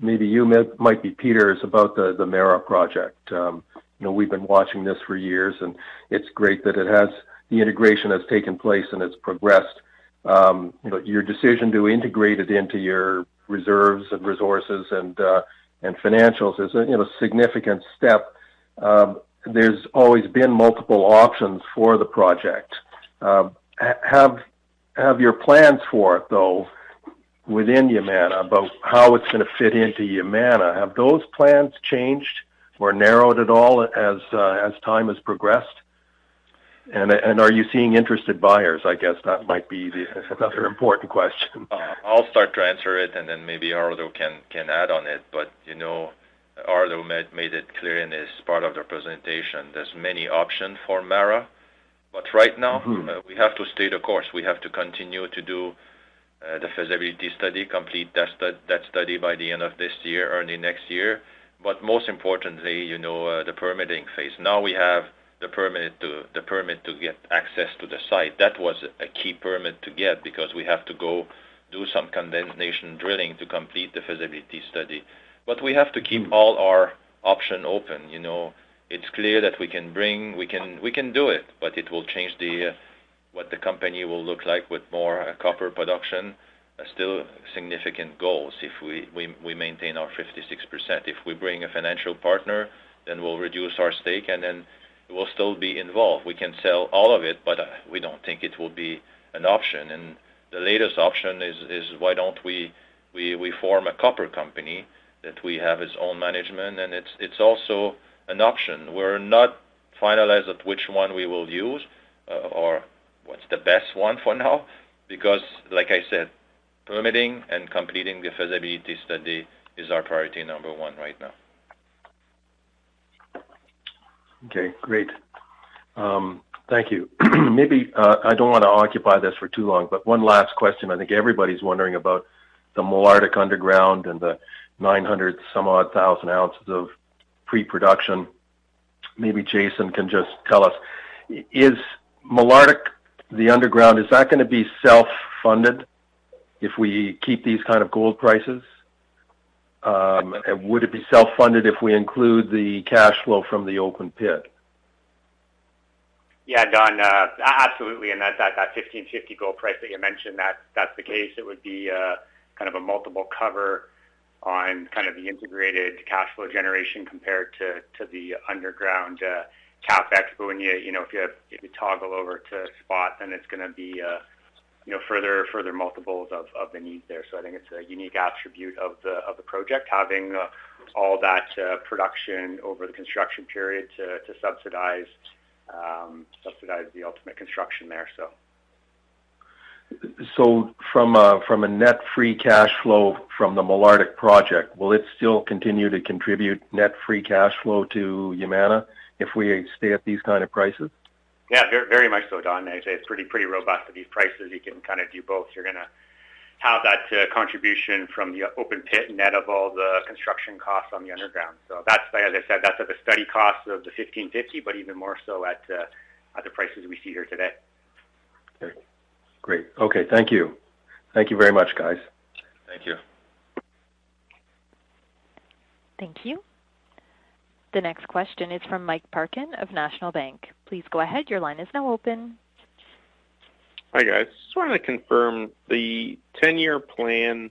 maybe you might be, Peter, is about the MARA project. You know, we've been watching this for years, and it's great that the integration has taken place and it's progressed. You know, your decision to integrate it into your reserves and resources and financials is a significant step. There's always been multiple options for the project. Have your plans for it though within Yamana about how it's going to fit into Yamana? Have those plans changed or narrowed at all as time has progressed? And are you seeing interested buyers? I guess that might be another important question. I'll start to answer it, and then maybe Ardo can add on it. But, you know, Ardo made it clear in his part of the presentation, there's many options for MARA. But right now, we have to stay the course. We have to continue to do the feasibility study, complete that study by the end of this year, early next year. But most importantly, you know, the permitting phase. Now we have the permit to get access to the site. That was a key permit to get, because we have to go do some condensation drilling to complete the feasibility study. But we have to keep all our options open. You know, it's clear that we can do it, but it will change what the company will look like with more copper production. Still significant goals if we maintain our 56%. If we bring a financial partner, then we'll reduce our stake, and then we'll still be involved. We can sell all of it, but we don't think it will be an option. And the latest option is why don't we form a copper company that we have its own management, and it's also an option. We're not finalized at which one we will use or what's the best one for now, because like I said, permitting and completing the feasibility study is our priority number one right now. Okay, great. Thank you. Maybe I don't want to occupy this for too long, but one last question. I think everybody's wondering about the Malartic underground and the 900 some odd thousand ounces of pre-production. Maybe Jason can just tell us, is Malartic, the underground, is that going to be self-funded if we keep these kind of gold prices? And would it be self-funded if we include the cash flow from the open pit? Yeah, Don, absolutely. And that 1550 gold price that you mentioned, that's the case. It would be kind of a multiple cover on kind of the integrated cash flow generation compared to the underground CapEx. But when if you toggle over to spot, then it's going to be further multiples of the needs there. So I think it's a unique attribute of the project, having all that production over the construction period to subsidize the ultimate construction there. So from a net free cash flow from the Malartic project, will it still continue to contribute net free cash flow to Yamana if we stay at these kind of prices? Yeah, very, very much so, Don. I'd say it's pretty robust at these prices. You can kind of do both. You're going to have that contribution from the open pit net of all the construction costs on the underground. So that's, as I said, that's at the study cost of the $1,550, but even more so at the prices we see here today. Okay. Great. Okay, thank you. Thank you very much, guys. Thank you. Thank you. The next question is from Mike Parkin of National Bank. Please go ahead. Your line is now open. Hi, guys. Just wanted to confirm the 10-year plan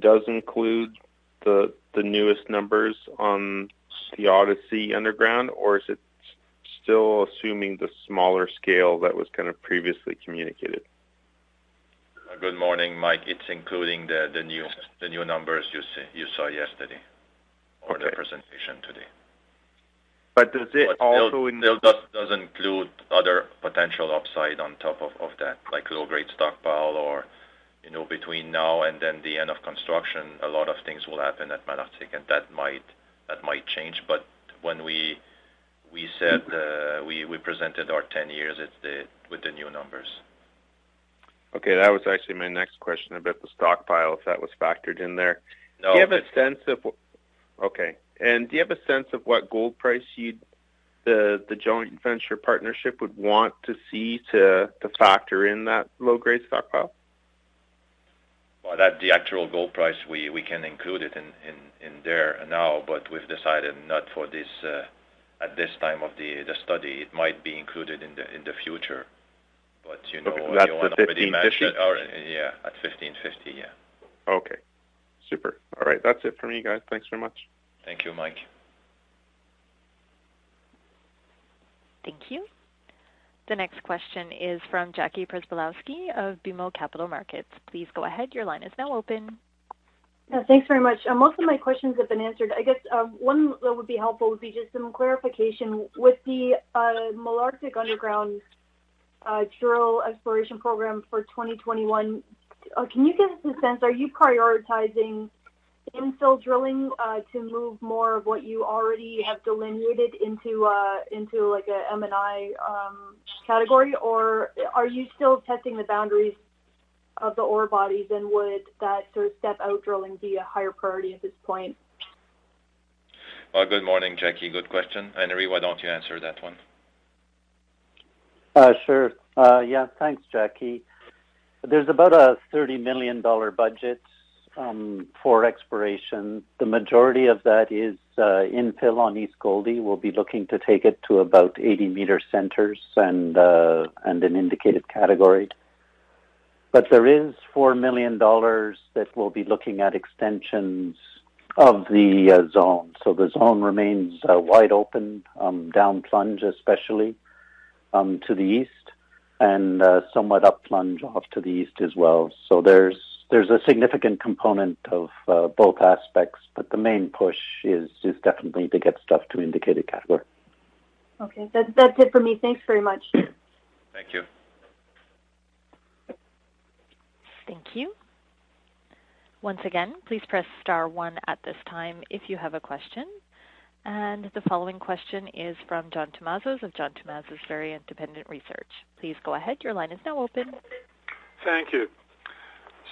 does include the newest numbers on the Odyssey underground, or is it still assuming the smaller scale that was kind of previously communicated? Good morning, Mike. It's including the new numbers you saw yesterday or the presentation today. But does it doesn't include other potential upside on top of that, like low-grade stockpile or, between now and then the end of construction, a lot of things will happen at Malartic, and that might change. But when we said we presented our 10 years with the new numbers. Okay, that was actually my next question about the stockpile, if that was factored in there. No, do you have a sense of... Okay. And do you have a sense of what gold price the joint venture partnership would want to see to factor in that low-grade stockpile? Well, that the actual gold price, we can include it in there now, but we've decided not for this at this time of the study. It might be included in the future, but Yohann already mentioned. Yeah, at 1550. Yeah. Okay. Super. All right, that's it from you guys. Thanks very much. Thank you, Mike. Thank you. The next question is from Jackie Przybylowski of BMO Capital Markets. Please go ahead. Your line is now open. Yeah, thanks very much. Most of my questions have been answered. I guess one that would be helpful would be just some clarification. With the Malartic Underground drill exploration program for 2021, can you give us a sense, are you prioritizing infill drilling to move more of what you already have delineated into like a M&I category, or are you still testing the boundaries of the ore bodies, and would that sort of step out drilling be a higher priority at this point? Well, good morning, Jackie. Good question. Henry, why don't you answer that one? Sure. Yeah, thanks, Jackie. There's about a $30 million budget for exploration. The majority of that is infill on East Gouldie. We'll be looking to take it to about 80-meter centers and an indicated category. But there is $4 million that we'll be looking at extensions of the zone. So the zone remains wide open, down plunge especially to the east, and somewhat up plunge off to the east as well. So there's a significant component of both aspects, but the main push is definitely to get stuff to indicated category. Okay, that's it for me. Thanks very much. Thank you. Thank you. Once again, please press *1 at this time if you have a question. And the following question is from John Tomazos of John Tomazos Very Independent Research. Please go ahead. Your line is now open. Thank you.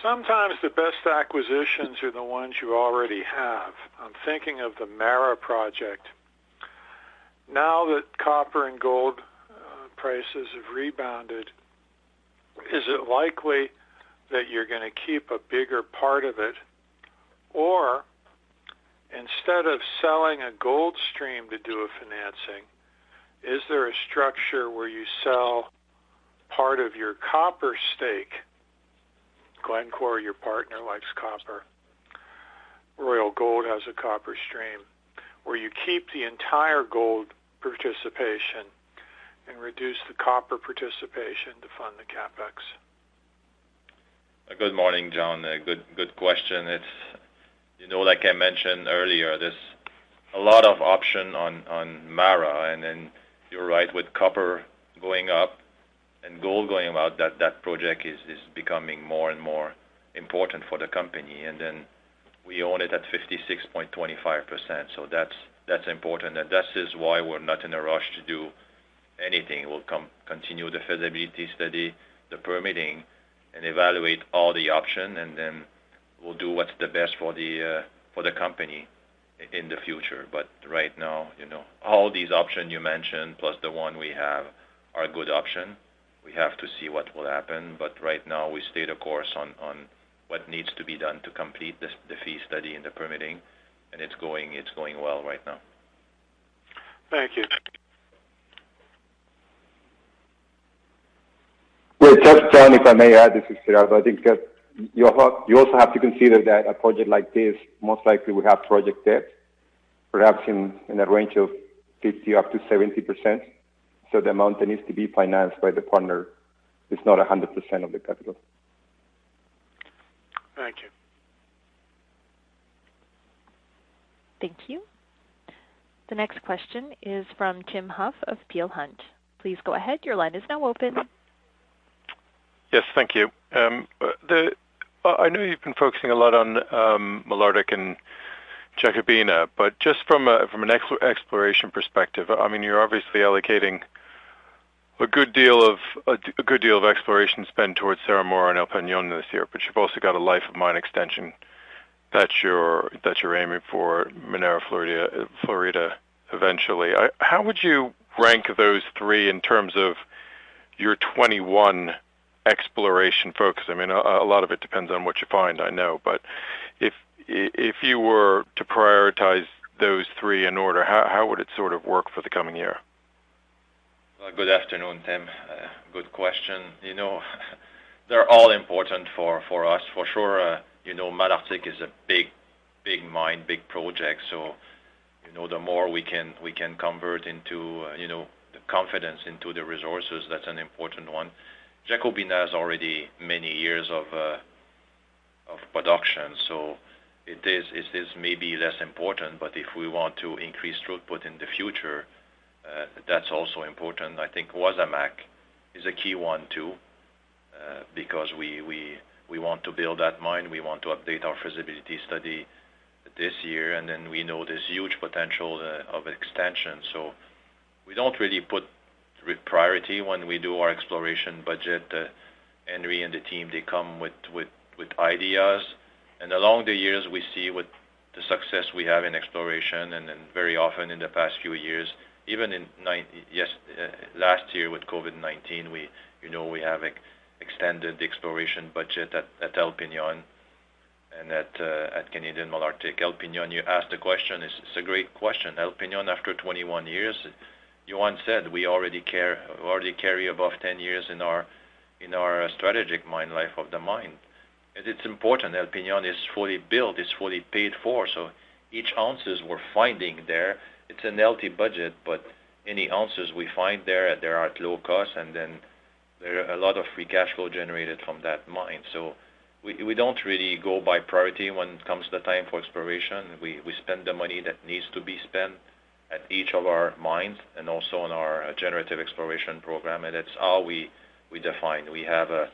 Sometimes the best acquisitions are the ones you already have. I'm thinking of the MARA project. Now that copper and gold prices have rebounded, is it likely that you're going to keep a bigger part of it? Or instead of selling a gold stream to do a financing, is there a structure where you sell part of your copper stake? Glencore, your partner, likes copper. Royal Gold has a copper stream, where you keep the entire gold participation and reduce the copper participation to fund the CapEx. Good morning, John. Good question. It's, you know, like I mentioned earlier, there's a lot of option on MARA, and then you're right, with copper going up and gold going out, that project is becoming more and more important for the company. And then we own it at 56.25%, so that's important, and that is why we're not in a rush to do anything. We'll continue the feasibility study, the permitting, and evaluate all the options, and then we'll do what's the best for the company in the future. But right now, you know, all these options you mentioned, plus the one we have, are good options. We have to see what will happen, but right now we stay the course on what needs to be done to complete this, the fee study and the permitting, and it's going well right now. Thank you. Well, just John, if I may add, this is Gerardo. I think that you also have to consider that a project like this most likely will have project debt, perhaps in a range of 50 up to 70%. So the amount that needs to be financed by the partner is not 100% of the capital. Thank you. Thank you. The next question is from Tim Huff of Peel Hunt. Please go ahead. Your line is now open. Yes, thank you. I know you've been focusing a lot on Malartic and Jacobina, but just from an exploration perspective, I mean, you're obviously allocating a good deal of exploration spend towards Cerro Moro and El Peñón this year, but you've also got a life of mine extension that you're aiming for, Minera Florida eventually. How would you rank those three in terms of your 21 exploration focus? I mean, a lot of it depends on what you find, I know, but if you were to prioritize those three in order, how would it sort of work for the coming year? Good afternoon, Tim. Good question. You know, they're all important for us. For sure, you know, Malartic is a big mine, big project. So, you know, the more we can convert into, you know, the confidence into the resources, that's an important one. Jacobina has already many years of production, so it is maybe less important. But if we want to increase throughput in the future, that's also important. I think Wasamac is a key one too, because we want to build that mine. We want to update our feasibility study this year, and then we know there's huge potential of extension. So we don't really put priority when we do our exploration budget. Henry and the team, they come with ideas, and along the years we see with the success we have in exploration, and very often in the past few years, even in last year with COVID-19, we have extended the exploration budget at El Peñón and at Canadian Malartic. El Peñón, you asked the question. It's a great question. El Peñón, after 21 years, Yohann said we already carry above 10 years in our strategic mine life of the mine. It's important. El Peñón is fully built. It's fully paid for. So each ounces we're finding there, it's an healthy budget, but any ounces we find there, they are at low cost, and then there are a lot of free cash flow generated from that mine. So we don't really go by priority when it comes to the time for exploration. We spend the money that needs to be spent at each of our mines, and also on our generative exploration program, and that's how we define. We have a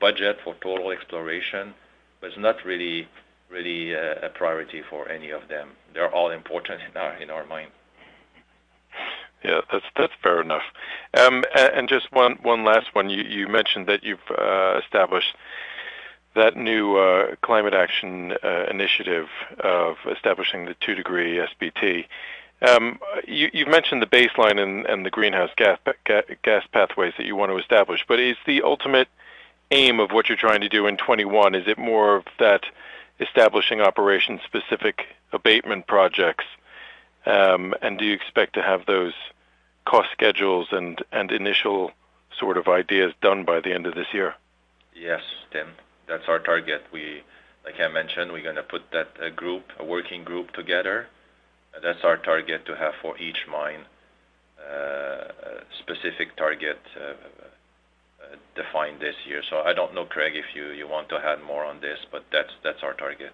budget for total exploration, but it's not really a priority for any of them. They're all important in our mind. Yeah, that's fair enough. And just one last one. You mentioned that you've established that new climate action initiative of establishing the 2-degree SBT. You've mentioned the baseline and the greenhouse gas pathways that you want to establish, but is the ultimate aim of what you're trying to do in 21, is it more of that establishing operation-specific abatement projects, and do you expect to have those cost schedules and initial sort of ideas done by the end of this year? Yes, Tim. That's our target. We, like I mentioned, we're going to put that a working group together. That's our target, to have for each mine a specific target defined this year. So I don't know, Craig, if you want to add more on this, but that's our target.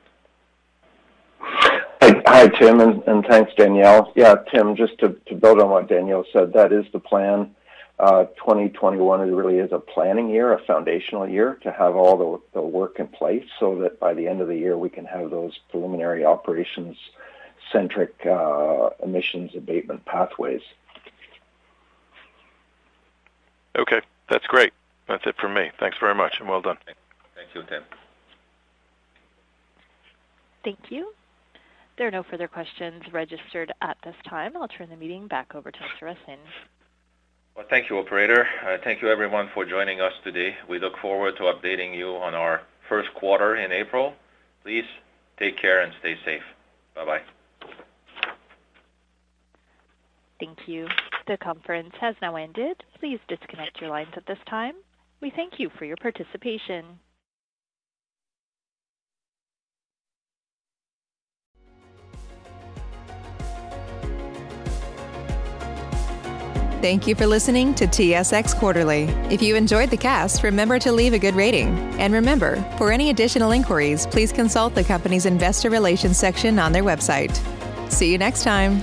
Hi, Tim, and thanks, Danielle. Yeah, Tim, just to build on what Danielle said, that is the plan. 2021 really is a planning year, a foundational year, to have all the work in place so that by the end of the year we can have those preliminary operations-centric emissions abatement pathways. Okay, that's great. That's it from me. Thanks very much, and well done. Thank you, Tim. Thank you. There are no further questions registered at this time. I'll turn the meeting back over to Mr. Racine. Well, thank you, Operator. Thank you, everyone, for joining us today. We look forward to updating you on our first quarter in April. Please take care and stay safe. Bye-bye. Thank you. The conference has now ended. Please disconnect your lines at this time. We thank you for your participation. Thank you for listening to TSX Quarterly. If you enjoyed the cast, remember to leave a good rating. And remember, for any additional inquiries, please consult the company's investor relations section on their website. See you next time.